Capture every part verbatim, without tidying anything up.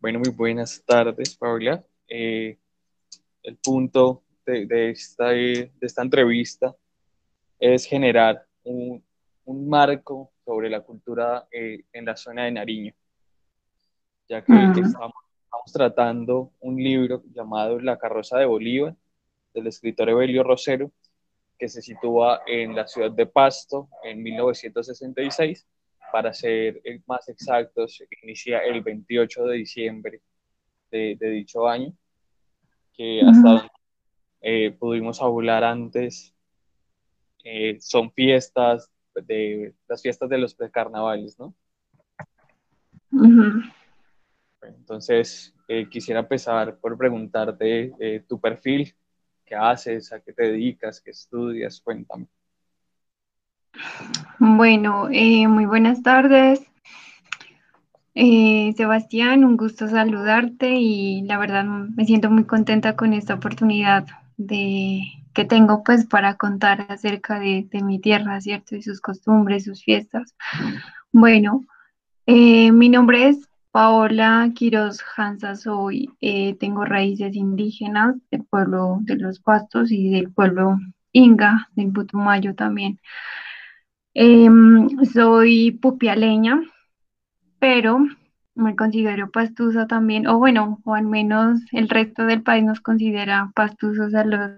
Bueno, muy buenas tardes, Paola. Eh, el punto de, de, esta, de esta entrevista es generar un, un marco sobre la cultura eh, en la zona de Nariño, ya que uh-huh. estamos, estamos tratando un libro llamado La carroza de Bolívar, del escritor Evelio Rosero, que se sitúa en la ciudad de Pasto en mil novecientos sesenta y seis. Para ser más exactos, inicia el veintiocho de diciembre de, de dicho año, que hasta donde eh, pudimos hablar antes, eh, son fiestas, de, las fiestas de los precarnavales, ¿no? Uh-huh. Entonces, eh, quisiera empezar por preguntarte eh, tu perfil, qué haces, a qué te dedicas, qué estudias, cuéntame. Bueno, eh, muy buenas tardes, eh, Sebastián, un gusto saludarte y la verdad me siento muy contenta con esta oportunidad de, que tengo pues para contar acerca de, de mi tierra, ¿cierto? Y sus costumbres, sus fiestas. Bueno, eh, mi nombre es Paola Quiroz Hansa, soy, eh, tengo raíces indígenas del pueblo de los Pastos y del pueblo Inga, del Putumayo también. Eh, soy pupialeña, pero me considero pastusa también, o bueno, o al menos el resto del país nos considera pastusos a los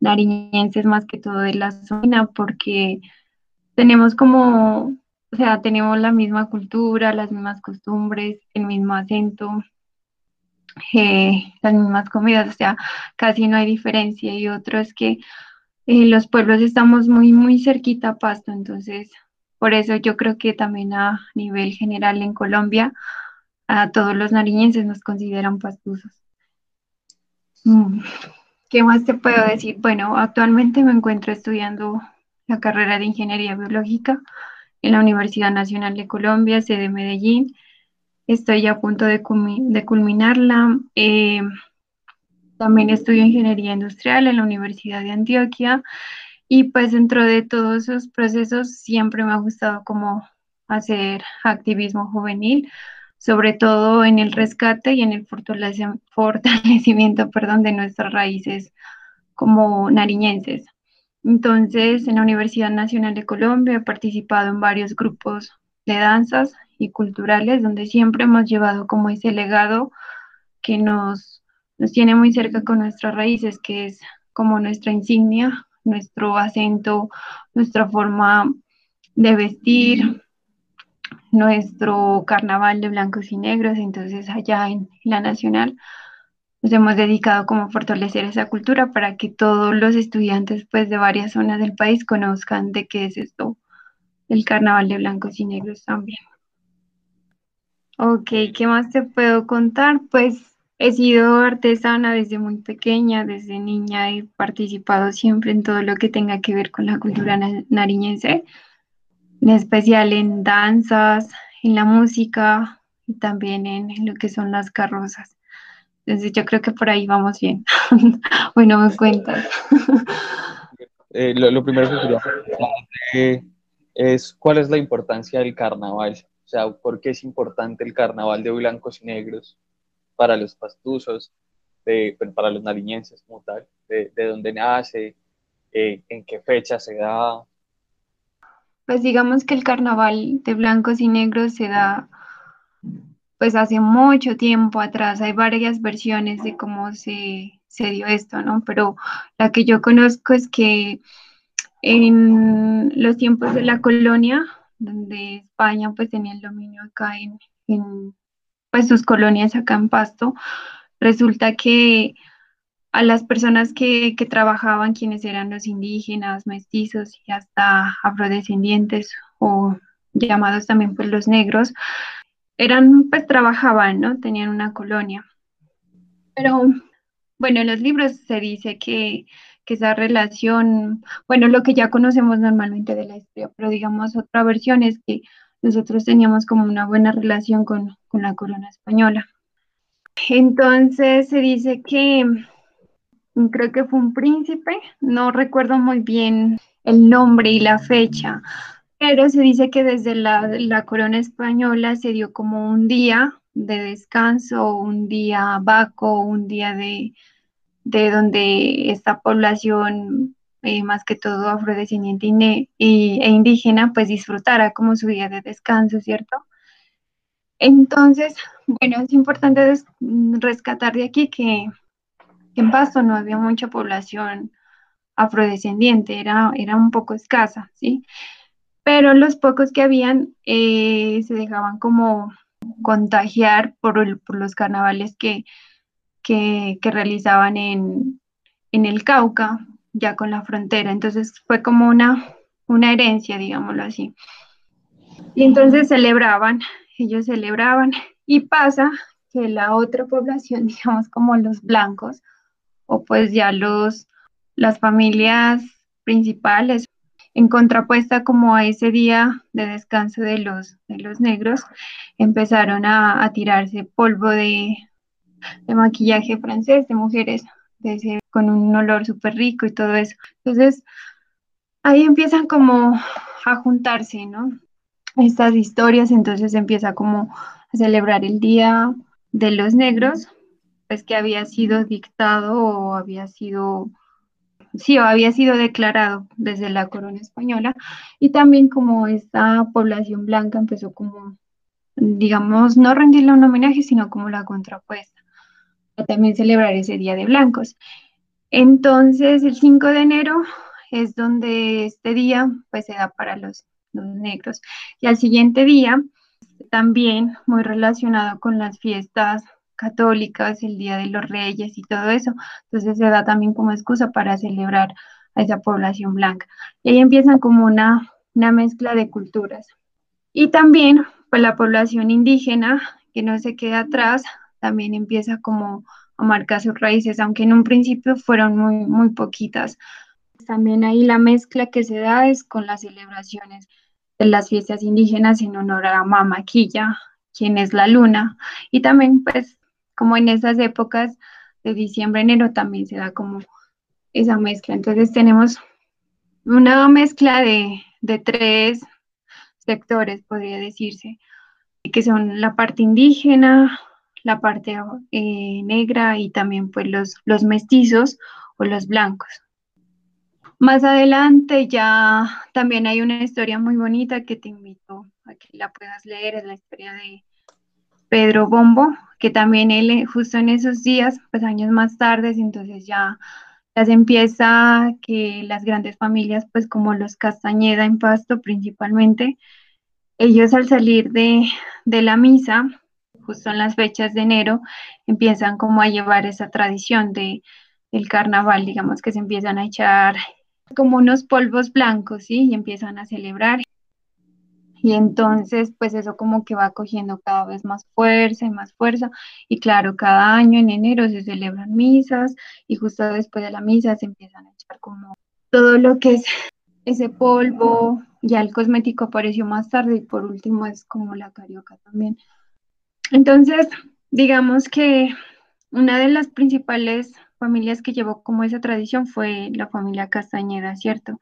nariñenses, más que todo de la zona, porque tenemos como, o sea, tenemos la misma cultura, las mismas costumbres, el mismo acento, eh, las mismas comidas, o sea, casi no hay diferencia. Y otro es que Eh, los pueblos estamos muy, muy cerquita a Pasto, entonces por eso yo creo que también a nivel general en Colombia a todos los nariñenses nos consideran pastusos. Mm. ¿Qué más te puedo decir? Bueno, actualmente me encuentro estudiando la carrera de Ingeniería Biológica en la Universidad Nacional de Colombia, sede Medellín. Estoy a punto de, culmin- de culminarla. Eh, También estudio Ingeniería Industrial en la Universidad de Antioquia y pues dentro de todos esos procesos siempre me ha gustado como hacer activismo juvenil, sobre todo en el rescate y en el fortalecimiento, perdón, de nuestras raíces como nariñenses. Entonces, en la Universidad Nacional de Colombia he participado en varios grupos de danzas y culturales donde siempre hemos llevado como ese legado que nos nos tiene muy cerca con nuestras raíces, que es como nuestra insignia, nuestro acento, nuestra forma de vestir, nuestro carnaval de blancos y negros. Entonces allá en la Nacional nos hemos dedicado como a fortalecer esa cultura para que todos los estudiantes pues, de varias zonas del país conozcan de qué es esto, el carnaval de blancos y negros también. Ok, ¿qué más te puedo contar? Pues he sido artesana desde muy pequeña, desde niña he participado siempre en todo lo que tenga que ver con la cultura nariñense, en especial en danzas, en la música y también en lo que son las carrozas. Entonces yo creo que por ahí vamos bien. Bueno, me cuentas. eh, lo, lo primero que quería preguntar es cuál es la importancia del carnaval, o sea, ¿por qué es importante el carnaval de blancos y negros para los pastusos, de, para los nariñenses como tal, de, de dónde nace, eh, en qué fecha se da? Pues digamos que el carnaval de blancos y negros se da pues hace mucho tiempo atrás, hay varias versiones de cómo se, se dio esto, ¿no? Pero la que yo conozco es que en los tiempos de la colonia, donde España pues tenía el dominio acá en, en pues sus colonias acá en Pasto, resulta que a las personas que, que trabajaban, quienes eran los indígenas, mestizos y hasta afrodescendientes o llamados también pues los negros, eran pues trabajaban, ¿no? Tenían una colonia. Pero bueno, en los libros se dice que, que esa relación, bueno, lo que ya conocemos normalmente de la historia, pero digamos otra versión es que nosotros teníamos como una buena relación con, con la corona española. Entonces se dice que, creo que fue un príncipe, no recuerdo muy bien el nombre y la fecha, pero se dice que desde la, la corona española se dio como un día de descanso, un día vaco, un día de, de donde esta población, eh, más que todo afrodescendiente y, e indígena, pues disfrutara como su día de descanso, ¿cierto? Entonces, bueno, es importante rescatar de aquí que, que en Pasto no había mucha población afrodescendiente, era, era un poco escasa, ¿sí? Pero los pocos que habían eh, se dejaban como contagiar por, el, por los carnavales que, que, que realizaban en, en el Cauca, ya con la frontera. Entonces fue como una, una herencia, digámoslo así. Y entonces celebraban, ellos celebraban, y pasa que la otra población, digamos como los blancos, o pues ya los, las familias principales, en contrapuesta como a ese día de descanso de los, de los negros, empezaron a, a tirarse polvo de, de maquillaje francés, de mujeres, de ese, con un olor súper rico y todo eso. Entonces, ahí empiezan como a juntarse, ¿no? Estas historias, entonces empieza como a celebrar el Día de los Negros, pues que había sido dictado o había sido... sí, había sido declarado desde la corona española, y también como esta población blanca empezó como, digamos, no rendirle un homenaje, sino como la contrapuesta, a también celebrar ese Día de Blancos. Entonces, el cinco de enero es donde este día pues se da para los, los negros. Y al siguiente día, también muy relacionado con las fiestas católicas, el Día de los Reyes y todo eso, entonces se da también como excusa para celebrar a esa población blanca, y ahí empiezan como una, una mezcla de culturas. Y también pues la población indígena, que no se queda atrás, también empieza como a marcar sus raíces, aunque en un principio fueron muy, muy poquitas. También ahí la mezcla que se da es con las celebraciones de las fiestas indígenas en honor a Mama Quilla, quien es la luna, y también pues como en esas épocas de diciembre, enero, también se da como esa mezcla. Entonces tenemos una mezcla de, de tres sectores, podría decirse, que son la parte indígena, la parte eh, negra y también pues los, los mestizos o los blancos. Más adelante ya también hay una historia muy bonita que te invito a que la puedas leer, es la historia de Pedro Bombo, que también él justo en esos días, pues años más tarde, entonces ya, ya se empieza que las grandes familias, pues como los Castañeda en Pasto principalmente, ellos al salir de, de la misa, justo en las fechas de enero, empiezan como a llevar esa tradición de, del carnaval, digamos que se empiezan a echar como unos polvos blancos, ¿sí? Y empiezan a celebrar. Y entonces, pues eso como que va cogiendo cada vez más fuerza y más fuerza. Y claro, cada año en enero se celebran misas y justo después de la misa se empiezan a echar como todo lo que es ese polvo. Ya el cosmético apareció más tarde y por último es como la carioca también. Entonces, digamos que una de las principales familias que llevó como esa tradición fue la familia Castañeda, ¿cierto?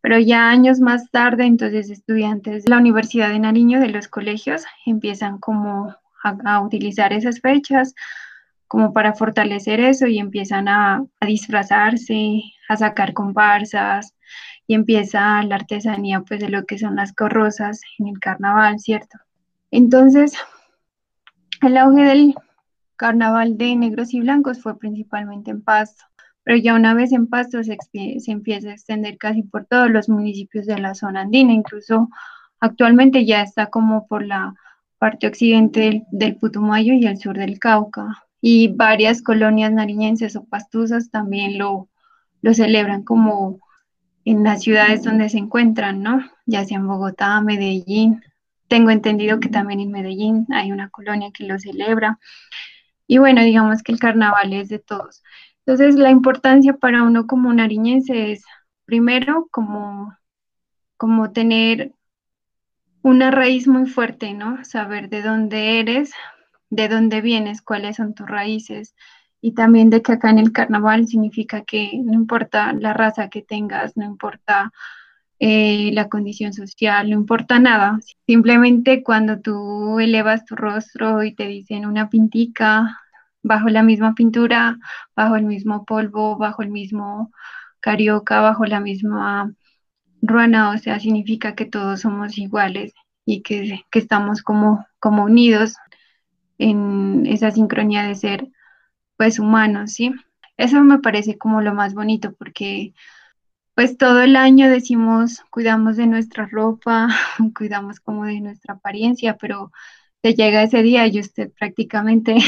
Pero ya años más tarde, entonces estudiantes de la Universidad de Nariño, de los colegios, empiezan como a, a utilizar esas fechas como para fortalecer eso y empiezan a, a disfrazarse, a sacar comparsas, y empieza la artesanía pues de lo que son las carrozas en el carnaval, ¿cierto? Entonces, el auge del carnaval de negros y blancos fue principalmente en Pasto, pero ya una vez en Pasto se, se empieza a extender casi por todos los municipios de la zona andina, incluso actualmente ya está como por la parte occidente del, del Putumayo y el sur del Cauca, y varias colonias nariñenses o pastusas también lo, lo celebran como en las ciudades donde se encuentran, ¿no? Ya sea en Bogotá, Medellín, tengo entendido que también en Medellín hay una colonia que lo celebra. Y bueno, digamos que el carnaval es de todos. Entonces, la importancia para uno como nariñense es, primero, como, como tener una raíz muy fuerte, ¿no? Saber de dónde eres, de dónde vienes, cuáles son tus raíces. Y también de que acá en el carnaval significa que no importa la raza que tengas, no importa eh, la condición social, no importa nada. Simplemente cuando tú elevas tu rostro y te dicen una pintica, bajo la misma pintura, bajo el mismo polvo, bajo el mismo carioca, bajo la misma ruana, o sea, significa que todos somos iguales y que, que estamos como, como unidos en esa sincronía de ser, pues, humanos, ¿sí? Eso me parece como lo más bonito, porque pues todo el año decimos, cuidamos de nuestra ropa, cuidamos como de nuestra apariencia, pero te llega ese día y usted prácticamente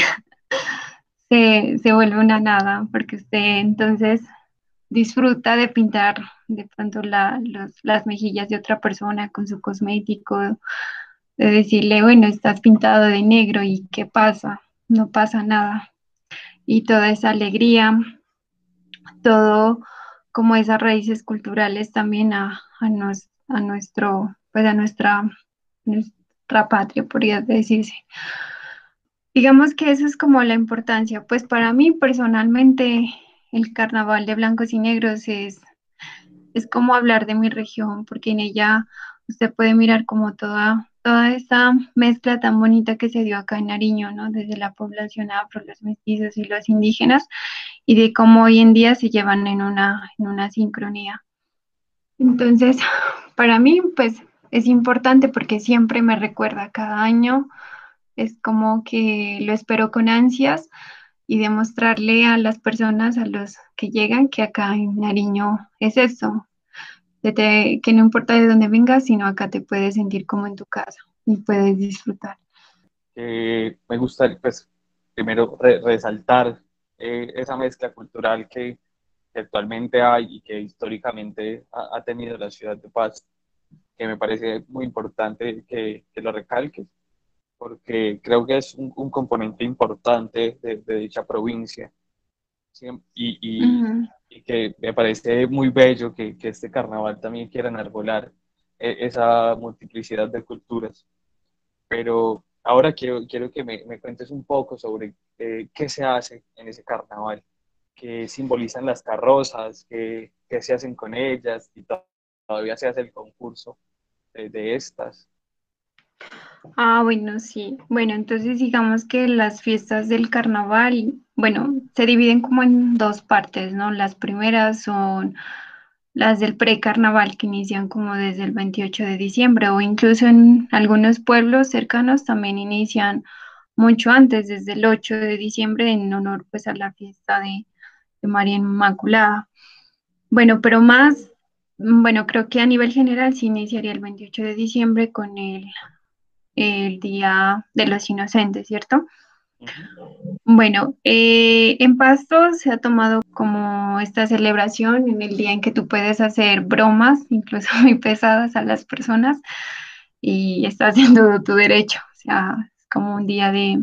se, se vuelve una nada, porque usted entonces disfruta de pintar de pronto la, los, las mejillas de otra persona con su cosmético, de decirle, bueno, estás pintado de negro, ¿y qué pasa? No pasa nada. Y toda esa alegría, todo como esas raíces culturales también a, a, nos, a nuestro, pues a nuestra, nuestra patria, podría decirse. Digamos que eso es como la importancia. Pues para mí personalmente el Carnaval de Blancos y Negros es, es como hablar de mi región, porque en ella usted puede mirar como toda, toda esa mezcla tan bonita que se dio acá en Nariño, ¿no? Desde la población afro, los mestizos y los indígenas, y de cómo hoy en día se llevan en una, en una sincronía. Entonces, para mí, pues, es importante porque siempre me recuerda cada año, es como que lo espero con ansias, y demostrarle a las personas, a los que llegan, que acá en Nariño es eso, que, te, que no importa de dónde vengas, sino acá te puedes sentir como en tu casa y puedes disfrutar. Eh, me gusta, pues, primero re resaltar eh, esa mezcla cultural que actualmente hay y que históricamente ha, ha tenido la ciudad de Pasto, que me parece muy importante que, que lo recalques, porque creo que es un, un componente importante de, de dicha provincia, ¿sí? y, y, uh-huh. y que me parece muy bello que, que este carnaval también quiera enarbolar esa multiplicidad de culturas. Pero ahora quiero, quiero que me, me cuentes un poco sobre eh, qué se hace en ese carnaval, qué simbolizan las carrozas, qué, qué se hacen con ellas, y to- todavía se hace el concurso de, de estas. Ah, bueno, sí. Bueno, entonces digamos que las fiestas del carnaval, bueno, se dividen como en dos partes, ¿no? Las primeras son las del precarnaval, que inician como desde el veintiocho de diciembre, o incluso en algunos pueblos cercanos también inician mucho antes, desde el ocho de diciembre, en honor, pues, a la fiesta de, de María Inmaculada. Bueno, pero más, bueno, creo que a nivel general se iniciaría el veintiocho de diciembre con el... el Día de los Inocentes, ¿cierto? Bueno, eh, en Pasto se ha tomado como esta celebración en el día en que tú puedes hacer bromas, incluso muy pesadas, a las personas, y estás haciendo tu derecho. O sea, es como un día de,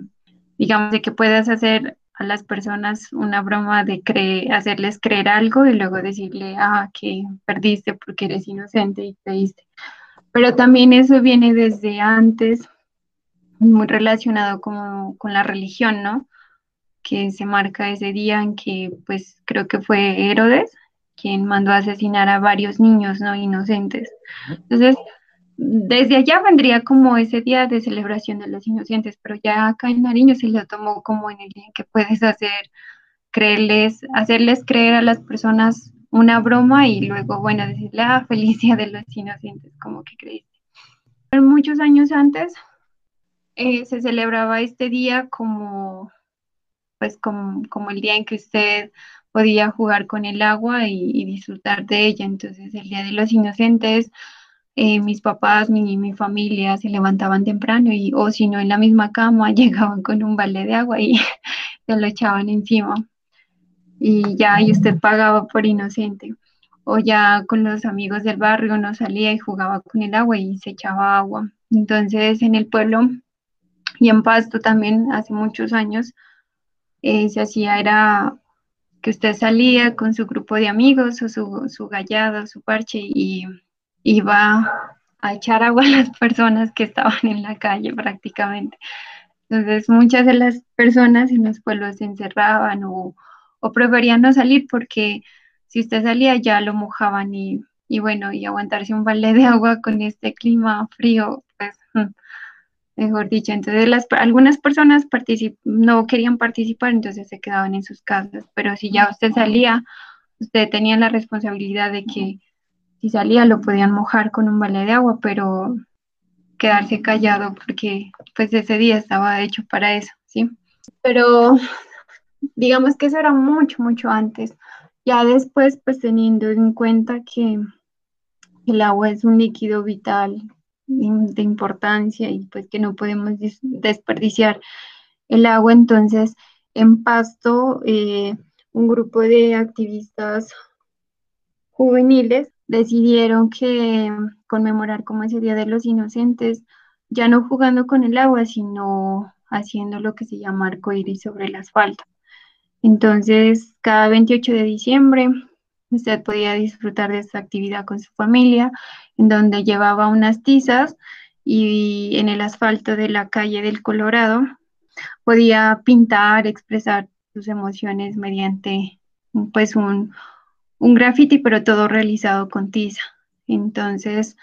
digamos, de que puedas hacer a las personas una broma de cre- hacerles creer algo y luego decirle, ah, que perdiste porque eres inocente y creíste. Pero también eso viene desde antes, muy relacionado como con la religión, ¿no? Que se marca ese día en que, pues, creo que fue Herodes quien mandó a asesinar a varios niños, ¿no? Inocentes. Entonces, desde allá vendría como ese día de celebración de los inocentes, pero ya acá en Nariño se lo tomó como en el día en que puedes hacer, creerles, hacerles creer a las personas una broma y luego, bueno, decirle, ah, feliz día de los inocentes, como que creíste. Pero muchos años antes eh, se celebraba este día como, pues, como, como el día en que usted podía jugar con el agua y, y disfrutar de ella. Entonces, el día de los inocentes, eh, mis papás, mi, mi familia se levantaban temprano y, o si no, en la misma cama llegaban con un balde de agua y se lo echaban encima. Y ya, y usted pagaba por inocente, o ya con los amigos del barrio uno salía y jugaba con el agua y se echaba agua. Entonces en el pueblo y en Pasto también hace muchos años eh, se hacía, era que usted salía con su grupo de amigos o su, su gallada, su parche, y iba a echar agua a las personas que estaban en la calle prácticamente. Entonces muchas de las personas en los pueblos se encerraban o O preferían no salir porque si usted salía ya lo mojaban y Y bueno, y aguantarse un balde de agua con este clima frío, pues, mejor dicho. Entonces, las, algunas personas particip- no querían participar, entonces se quedaban en sus casas. Pero si ya usted salía, usted tenía la responsabilidad de que si salía lo podían mojar con un balde de agua, pero quedarse callado porque, pues, ese día estaba hecho para eso, ¿sí? Pero digamos que eso era mucho, mucho antes. Ya después, pues, teniendo en cuenta que el agua es un líquido vital de importancia y pues que no podemos desperdiciar el agua. Entonces, en Pasto, eh, un grupo de activistas juveniles decidieron que conmemorar como ese Día de los Inocentes, ya no jugando con el agua, sino haciendo lo que se llama arcoíris sobre el asfalto. Entonces, cada veintiocho de diciembre, usted podía disfrutar de esta actividad con su familia, en donde llevaba unas tizas y en el asfalto de la calle del Colorado podía pintar, expresar sus emociones mediante, pues, un, un graffiti, pero todo realizado con tiza. Entonces,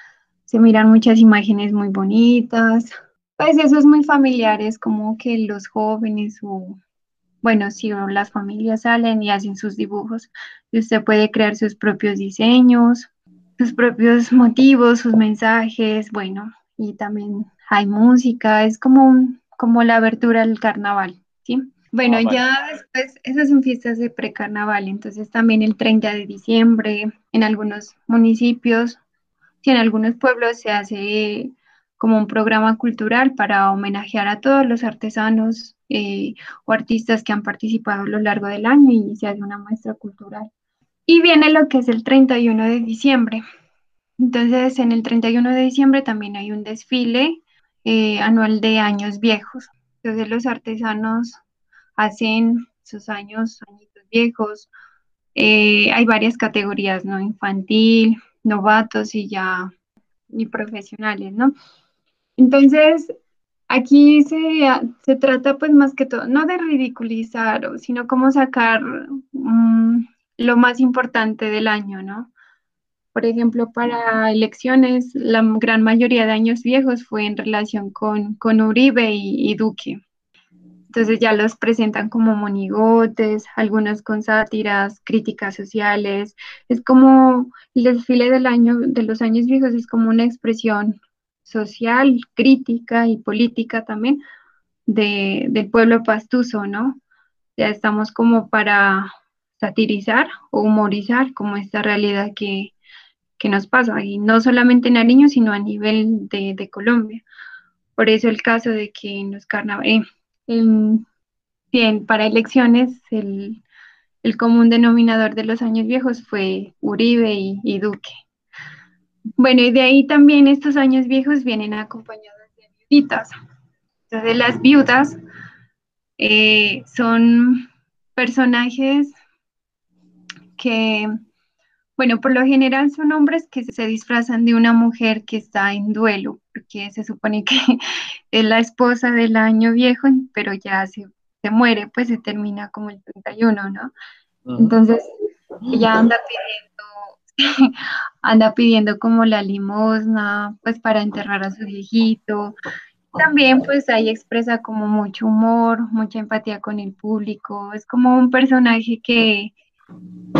se miran muchas imágenes muy bonitas. Pues eso es muy familiar, es como que los jóvenes o... Bueno, si las familias salen y hacen sus dibujos, y usted puede crear sus propios diseños, sus propios motivos, sus mensajes, bueno, y también hay música, es como, un, como la abertura del carnaval, ¿sí? Bueno, oh, ya vale. Después, esas son fiestas de precarnaval, entonces también el treinta de diciembre, en algunos municipios, y en algunos pueblos se hace como un programa cultural para homenajear a todos los artesanos, Eh, o artistas que han participado a lo largo del año, y se hace una muestra cultural. Y viene lo que es el treinta y uno de diciembre. Entonces, en el treinta y uno de diciembre también hay un desfile eh, anual de años viejos. Entonces, los artesanos hacen sus años, añitos viejos. Eh, hay varias categorías, ¿no? Infantil, novatos y ya y profesionales, ¿no? Entonces, aquí se, se trata, pues, más que todo, no de ridiculizar, sino como sacar um, lo más importante del año, ¿no? Por ejemplo, para elecciones, la gran mayoría de años viejos fue en relación con, con Uribe y, y Duque. Entonces ya los presentan como monigotes, algunos con sátiras, críticas sociales. Es como el desfile del año, de los años viejos, es como una expresión social, crítica y política también de, del pueblo pastuso, ¿no? Ya estamos como para satirizar o humorizar como esta realidad que, que nos pasa, y no solamente en Nariño, sino a nivel de, de Colombia. Por eso el caso de que en los carnavales, eh, para elecciones, el, el común denominador de los años viejos fue Uribe y, y Duque. Bueno, y de ahí también estos años viejos vienen acompañados de viuditas. Entonces, las viudas eh, son personajes que, bueno, por lo general son hombres que se disfrazan de una mujer que está en duelo, porque se supone que es la esposa del año viejo, pero ya se, se muere, pues se termina como el treinta y uno, ¿no? Entonces, ella anda pidiendo... anda pidiendo como la limosna, pues, para enterrar a su viejito. También, pues, ahí expresa como mucho humor, mucha empatía con el público. Es como un personaje que,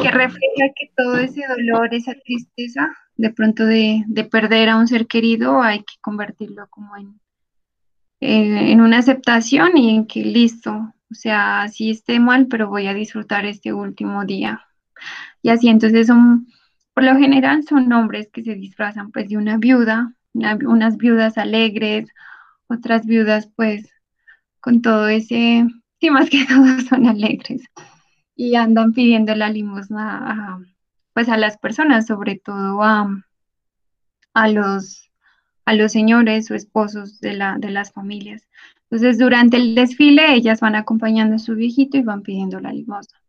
que refleja que todo ese dolor, esa tristeza, de pronto de, de perder a un ser querido, hay que convertirlo como en, en, en una aceptación y en que listo, o sea, sí esté mal, pero voy a disfrutar este último día. Y así, entonces son... Por lo general son hombres que se disfrazan, pues, de una viuda, una, unas viudas alegres, otras viudas, pues, con todo ese, sí, más que todo son alegres, y andan pidiendo la limosna a, pues, a las personas, sobre todo a, a, los, a los señores o esposos de, la, de las familias. Entonces, durante el desfile ellas van acompañando a su viejito y van pidiendo la limosna.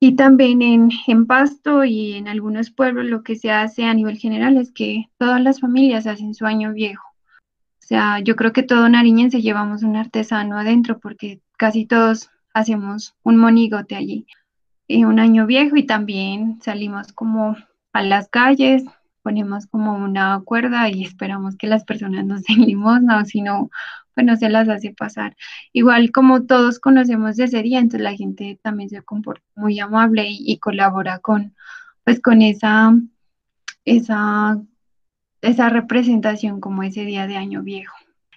Y también en, en Pasto y en algunos pueblos lo que se hace a nivel general es que todas las familias hacen su año viejo. O sea, yo creo que todo nariñense llevamos un artesano adentro porque casi todos hacemos un monigote allí. Eh, un año viejo, y también salimos como a las calles, ponemos como una cuerda y esperamos que las personas nos den limosna, o si no, pues no se las hace pasar. Igual como todos conocemos de ese día, entonces la gente también se comporta muy amable y, y colabora con, pues, con esa, esa, esa representación como ese día de Año Viejo.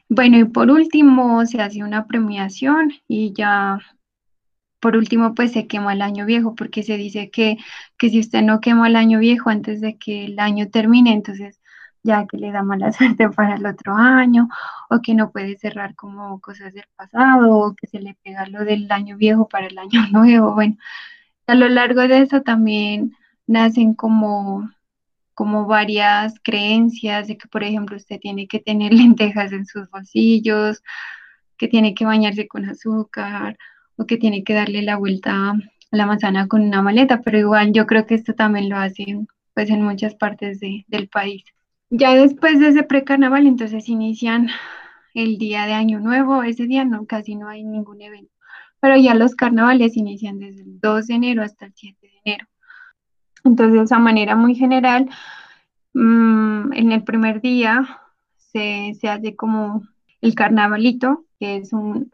Bueno, y por último se hace una premiación y ya... Por último, pues se quema el año viejo, porque se dice que, que si usted no quema el año viejo antes de que el año termine, entonces ya que le da mala suerte para el otro año, o que no puede cerrar como cosas del pasado, o que se le pega lo del año viejo para el año nuevo. Bueno, a lo largo de eso también nacen como, como varias creencias de que, por ejemplo, usted tiene que tener lentejas en sus bolsillos, que tiene que bañarse con azúcar, o que tiene que darle la vuelta a la manzana con una maleta, pero igual yo creo que esto también lo hacen pues en muchas partes de, del país. Ya después de ese precarnaval, entonces inician el día de Año Nuevo. Ese día no, casi no hay ningún evento, pero ya los carnavales inician desde el dos de enero hasta el siete de enero. Entonces, a manera muy general, mmm, en el primer día se, se hace como el carnavalito, que es un...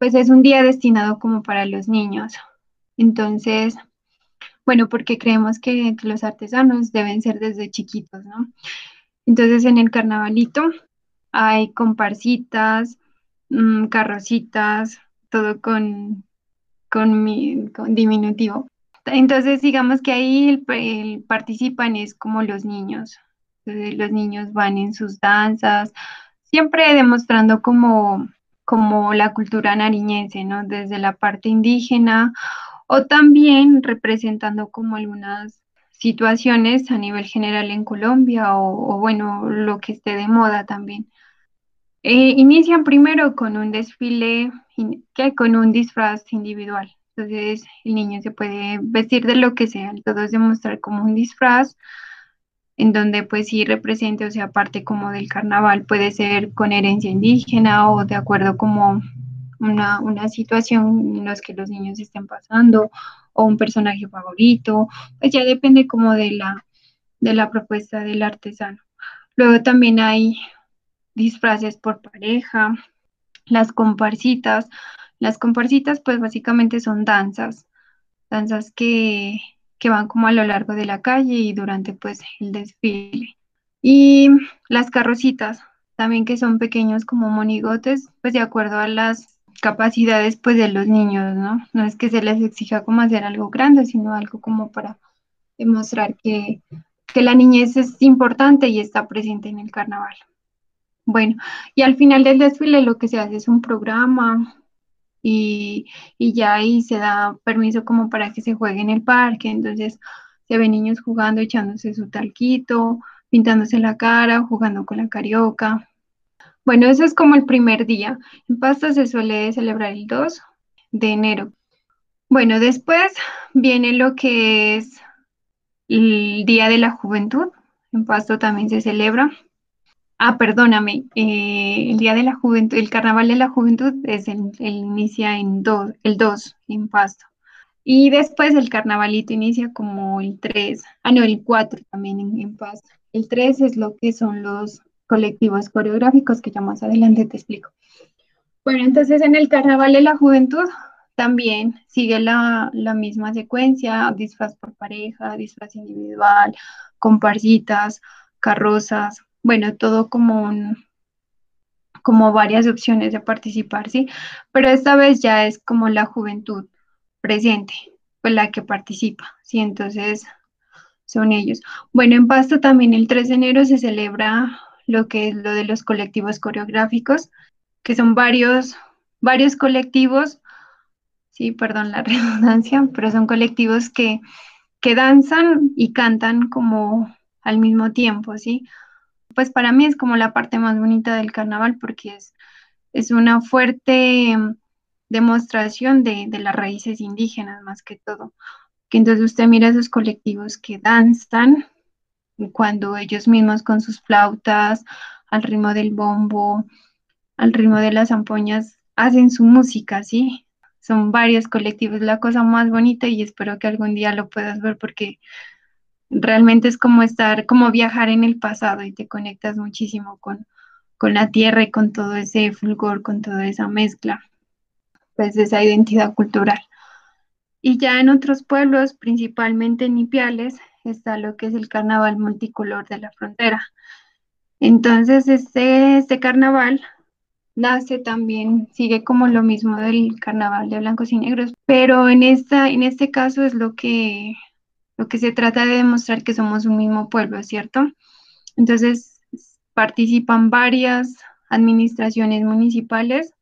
pues es un día destinado como para los niños. Entonces, bueno, porque creemos que los artesanos deben ser desde chiquitos, ¿no? Entonces, en el carnavalito hay comparsitas, mmm, carrocitas, todo con, con, mi, con diminutivo. Entonces, digamos que ahí el, el participan es como los niños. Entonces, los niños van en sus danzas, siempre demostrando como... como la cultura nariñense, ¿no? Desde la parte indígena, o también representando como algunas situaciones a nivel general en Colombia, o, o bueno, lo que esté de moda también. Eh, inician primero con un desfile, que con un disfraz individual. Entonces el niño se puede vestir de lo que sea, todo es demostrar como un disfraz, en donde pues sí represente, o sea, parte como del carnaval, puede ser con herencia indígena o de acuerdo como una, una situación en la que los niños estén pasando, o un personaje favorito, pues ya depende como de la, de la propuesta del artesano. Luego también hay disfraces por pareja, las comparsitas. Las comparsitas pues básicamente son danzas, danzas que... que van como a lo largo de la calle y durante pues el desfile. Y las carrocitas, también que son pequeños como monigotes, pues de acuerdo a las capacidades pues de los niños, ¿no? No es que se les exija como hacer algo grande, sino algo como para demostrar que, que la niñez es importante y está presente en el carnaval. Bueno, y al final del desfile lo que se hace es un programa, Y, y ya ahí se da permiso como para que se juegue en el parque. Entonces se ven niños jugando, echándose su talquito, pintándose la cara, jugando con la carioca. Bueno, eso es como el primer día. En Pasto se suele celebrar el dos de enero. Bueno, después viene lo que es el Día de la Juventud. En Pasto también se celebra. Ah, perdóname, eh, el Día de la Juventud, el Carnaval de la Juventud es el, el inicia en do, el dos en Pasto. Y después el carnavalito inicia como el tres, ah no, el cuatro también en, en Pasto. El tres es lo que son los colectivos coreográficos, que ya más adelante te explico. Bueno, entonces en el Carnaval de la Juventud también sigue la, la misma secuencia: disfraz por pareja, disfraz individual, comparsitas, carrozas. Bueno, todo como, un, como varias opciones de participar, ¿sí? Pero esta vez ya es como la juventud presente, pues la que participa, ¿sí? Entonces son ellos. Bueno, en Pasto también el tres de enero se celebra lo que es lo de los colectivos coreográficos, que son varios, varios colectivos, sí, perdón la redundancia, pero son colectivos que, que danzan y cantan como al mismo tiempo, ¿sí? Pues para mí es como la parte más bonita del carnaval, porque es, es una fuerte demostración de, de las raíces indígenas más que todo. Que entonces usted mira esos colectivos que danzan cuando ellos mismos con sus flautas, al ritmo del bombo, al ritmo de las zampoñas, hacen su música, ¿sí? Son varios colectivos, la cosa más bonita, y espero que algún día lo puedas ver porque... realmente es como estar, como viajar en el pasado, y te conectas muchísimo con, con la tierra y con todo ese fulgor, con toda esa mezcla, pues esa identidad cultural. Y ya en otros pueblos, principalmente en Ipiales, está lo que es el carnaval multicolor de la frontera. Entonces este, este carnaval nace también, sigue como lo mismo del carnaval de blancos y negros, pero en, esta, en este caso es lo que, lo que se trata de demostrar que somos un mismo pueblo, ¿cierto? Entonces participan varias administraciones municipales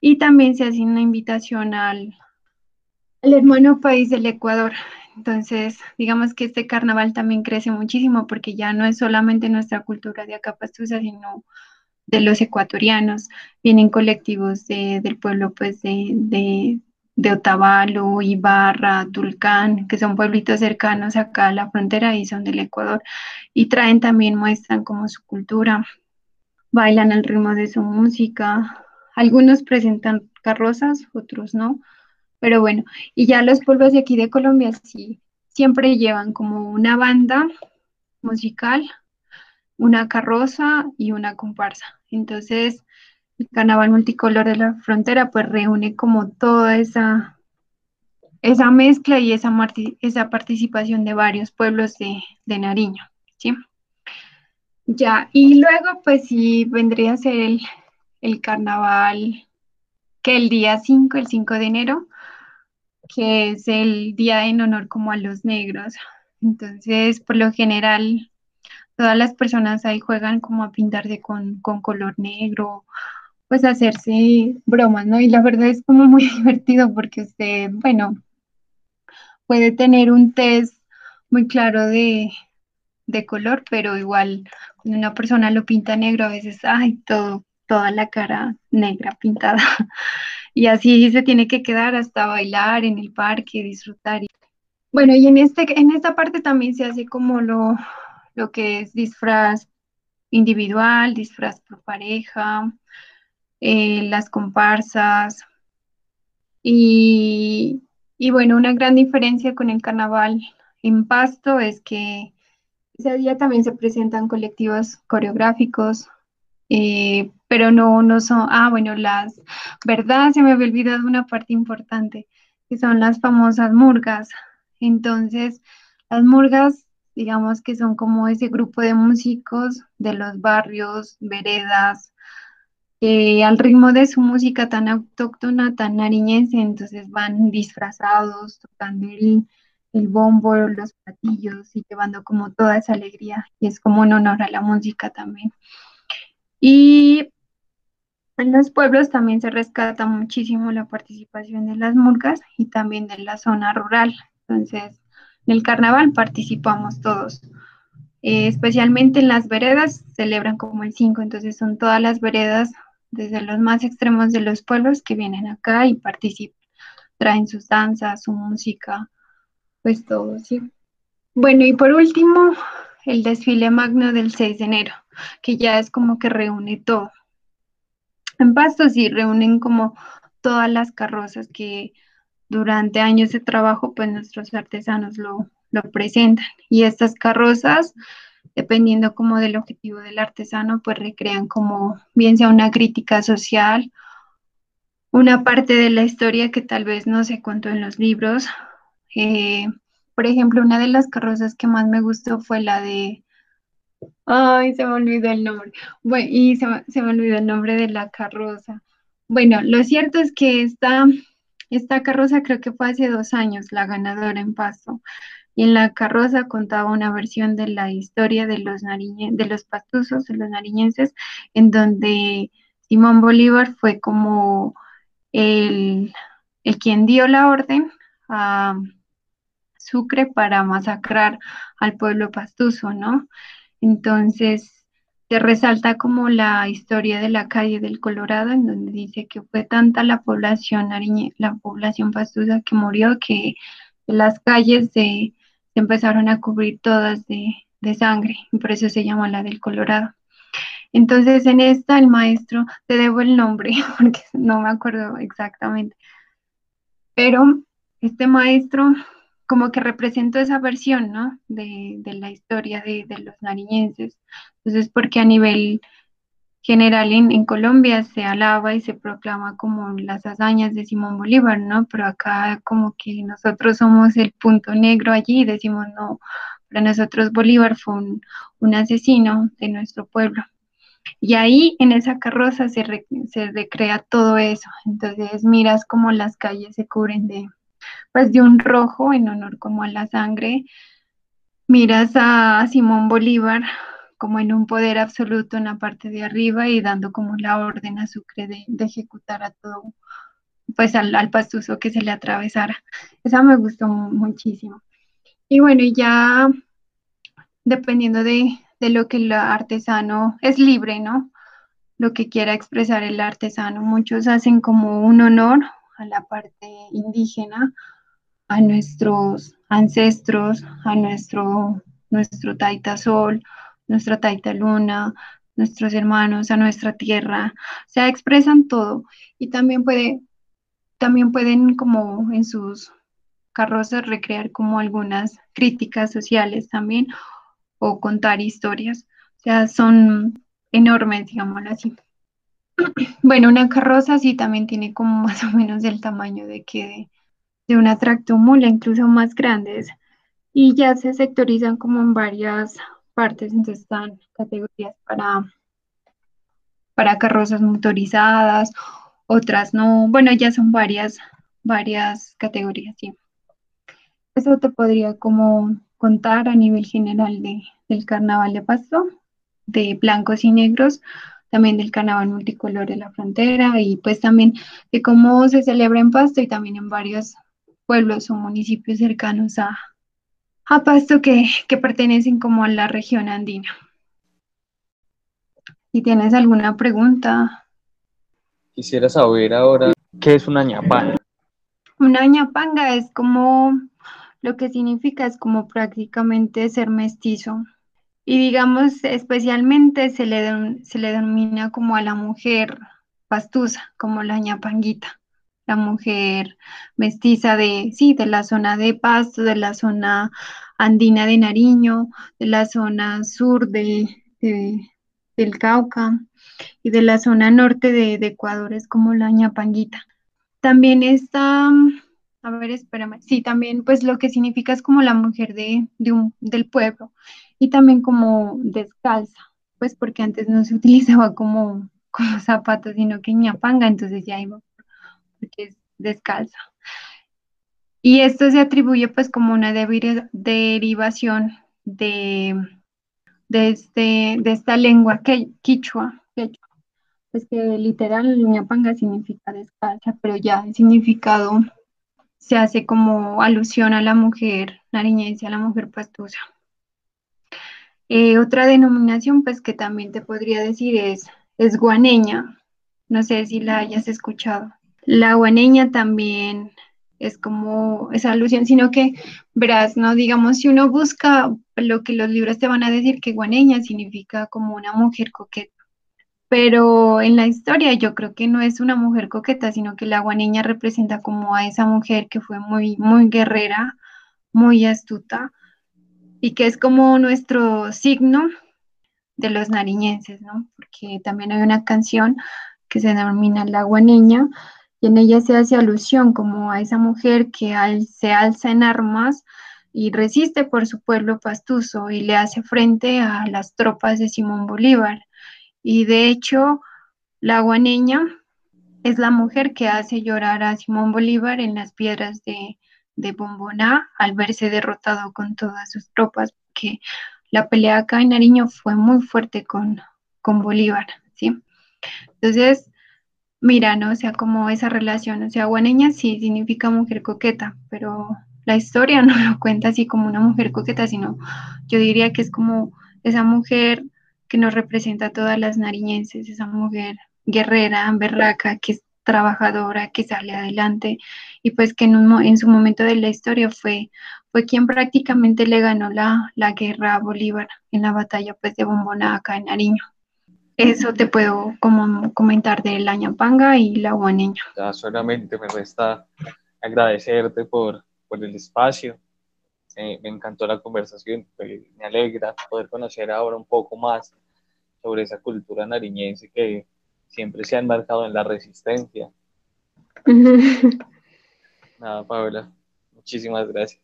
y también se hace una invitación al... el hermano país del Ecuador. Entonces, digamos que este carnaval también crece muchísimo porque ya no es solamente nuestra cultura de acá pastusa, sino de los ecuatorianos. Vienen colectivos de, del pueblo pues de, de, de Otavalo, Ibarra, Tulcán, que son pueblitos cercanos acá a la frontera y son del Ecuador. Y traen también, muestran como su cultura, bailan al ritmo de su música. Algunos presentan carrozas, otros no. Pero bueno, y ya los pueblos de aquí de Colombia sí, siempre llevan como una banda musical, una carroza y una comparsa. Entonces, el carnaval multicolor de la frontera pues reúne como toda esa, esa mezcla y esa, esa participación de varios pueblos de, de Nariño, ¿sí? Ya, y luego pues sí vendría a ser el, el carnaval, que el día cinco, el cinco de enero, que es el día en honor como a los negros. Entonces, por lo general, todas las personas ahí juegan como a pintarse con, con color negro, pues a hacerse bromas, ¿no? Y la verdad es como muy divertido porque usted, bueno, puede tener un test muy claro de, de color, pero igual cuando una persona lo pinta negro a veces, ay, todo, toda la cara negra pintada. Y así se tiene que quedar hasta bailar en el parque, disfrutar. Bueno, y en, este, en esta parte también se hace como lo, lo que es disfraz individual, disfraz por pareja, eh, las comparsas. Y, y bueno, una gran diferencia con el carnaval en Pasto es que ese día también se presentan colectivos coreográficos, Eh, pero no, no son, ah bueno, las, verdad, se me había olvidado una parte importante, que son las famosas murgas. Entonces, las murgas, digamos que son como ese grupo de músicos de los barrios, veredas, eh, al ritmo de su música tan autóctona, tan nariñense. Entonces van disfrazados, tocando el, el bombo, los platillos y llevando como toda esa alegría, y es como un honor a la música también. Y en los pueblos también se rescata muchísimo la participación de las murgas y también de la zona rural. Entonces, en el carnaval participamos todos. Eh, especialmente en las veredas, celebran como el cinco, entonces son todas las veredas desde los más extremos de los pueblos que vienen acá y participan. Traen sus danzas, su música, pues todo, ¿sí? Bueno, y por último, el desfile magno del seis de enero, que ya es como que reúne todo. En Pasto sí reúnen como todas las carrozas que durante años de trabajo pues nuestros artesanos lo, lo presentan, y estas carrozas, dependiendo como del objetivo del artesano, pues recrean como bien sea una crítica social, una parte de la historia que tal vez no se contó en los libros. eh, Por ejemplo, una de las carrozas que más me gustó fue la de... Ay, se me olvidó el nombre. Bueno, y se, se me olvidó el nombre de la carroza. Bueno, lo cierto es que esta, esta carroza creo que fue hace dos años la ganadora en Pasto. Y en la carroza contaba una versión de la historia de los, nariñe, de los pastusos, de los nariñenses, en donde Simón Bolívar fue como el, el quien dio la orden a Sucre para masacrar al pueblo pastuso, ¿no? Entonces, se resalta como la historia de la calle del Colorado, en donde dice que fue tanta la población nariñe, la población pastusa que murió, que las calles se, se empezaron a cubrir todas de, de sangre, y por eso se llama la del Colorado. Entonces, en esta, el maestro, te debo el nombre, porque no me acuerdo exactamente, pero este maestro como que represento esa versión, ¿no? De, de la historia de, de los nariñenses. Entonces, porque a nivel general en, en Colombia se alaba y se proclama como las hazañas de Simón Bolívar, ¿no? Pero acá como que nosotros somos el punto negro allí y decimos, no, para nosotros Bolívar fue un, un asesino de nuestro pueblo. Y ahí en esa carroza se, re, se recrea todo eso. Entonces miras como las calles se cubren de, pues, de un rojo en honor como a la sangre. Miras a, a Simón Bolívar como en un poder absoluto en la parte de arriba y dando como la orden a Sucre de, de ejecutar a todo, pues al, al pastuso que se le atravesara. Esa me gustó muchísimo. Y bueno, ya dependiendo de, de lo que el artesano es libre, ¿no? Lo que quiera expresar el artesano. Muchos hacen como un honor a la parte indígena, a nuestros ancestros, a nuestro, nuestro taita sol, nuestra taita luna, nuestros hermanos, a nuestra tierra. O sea, expresan todo. Y también, puede, también pueden como en sus carrozas recrear como algunas críticas sociales también o contar historias. O sea, son enormes, digámoslo así. Bueno, una carroza sí también tiene como más o menos el tamaño de que de una tractomula, incluso más grandes. Y ya se sectorizan como en varias partes, entonces están categorías para, para carrozas motorizadas, otras no, bueno, ya son varias, varias categorías, sí. Eso te podría como contar a nivel general de, del Carnaval de Pasto, de Blancos y Negros, también del Carnaval multicolor de la frontera, y pues también de cómo se celebra en Pasto y también en varios pueblos o municipios cercanos a a Pasto que, que pertenecen como a la región andina. Si tienes alguna pregunta. Quisiera saber ahora, ¿qué es una ñapanga? Una ñapanga es como, lo que significa es como prácticamente ser mestizo. Y digamos, especialmente se le, se le denomina como a la mujer pastusa, como la ñapanguita. La mujer mestiza de, sí, de la zona de Pasto, de la zona andina de Nariño, de la zona sur de, de, del Cauca y de la zona norte de, de Ecuador, es como la ñapanguita. También está, a ver, espérame, sí, también pues lo que significa es como la mujer de, de un, del pueblo y también como descalza, pues porque antes no se utilizaba como, como zapatos, sino que ñapanga, entonces ya iba, porque es descalza. Y esto se atribuye pues como una derivación de, de, este, de esta lengua que, quichua, quechua, pues que literal ñapanga significa descalza, pero ya el significado se hace como alusión a la mujer nariñense, a la mujer pastusa. Eh, otra denominación pues que también te podría decir es, es guaneña, no sé si la hayas escuchado. La guaneña también es como esa alusión, sino que verás, ¿no? Digamos, si uno busca lo que los libros te van a decir, que guaneña significa como una mujer coqueta. Pero en la historia yo creo que no es una mujer coqueta, sino que la guaneña representa como a esa mujer que fue muy, muy guerrera, muy astuta, y que es como nuestro signo de los nariñenses, ¿no? Porque también hay una canción que se denomina La Guaneña, y en ella se hace alusión como a esa mujer que al, se alza en armas y resiste por su pueblo pastuso y le hace frente a las tropas de Simón Bolívar. Y de hecho, la guaneña es la mujer que hace llorar a Simón Bolívar en las piedras de, de Bomboná al verse derrotado con todas sus tropas, porque la pelea acá en Nariño fue muy fuerte con, con Bolívar, ¿sí? Entonces, mira, ¿no? O sea, como esa relación, o sea, guaneña sí significa mujer coqueta, pero la historia no lo cuenta así como una mujer coqueta, sino yo diría que es como esa mujer que nos representa a todas las nariñenses, esa mujer guerrera, berraca, que es trabajadora, que sale adelante, y pues que en, un, en su momento de la historia fue, fue quien prácticamente le ganó la, la guerra a Bolívar en la batalla pues, de Bomboná acá en Nariño. Eso te puedo como comentar de la ñapanga y la guaneña. Ya solamente me resta agradecerte por, por el espacio, eh, me encantó la conversación, me alegra poder conocer ahora un poco más sobre esa cultura nariñense que siempre se ha enmarcado en la resistencia. Nada, Paola, muchísimas gracias.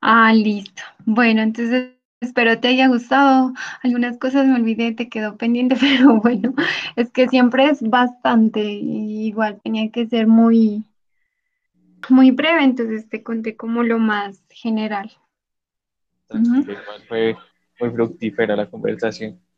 Ah, listo. Bueno, entonces espero te haya gustado. Algunas cosas me olvidé, te quedó pendiente, pero bueno, es que siempre es bastante. Igual tenía que ser muy, muy breve, entonces te conté como lo más general. Entonces, uh-huh. Fue muy fructífera la conversación.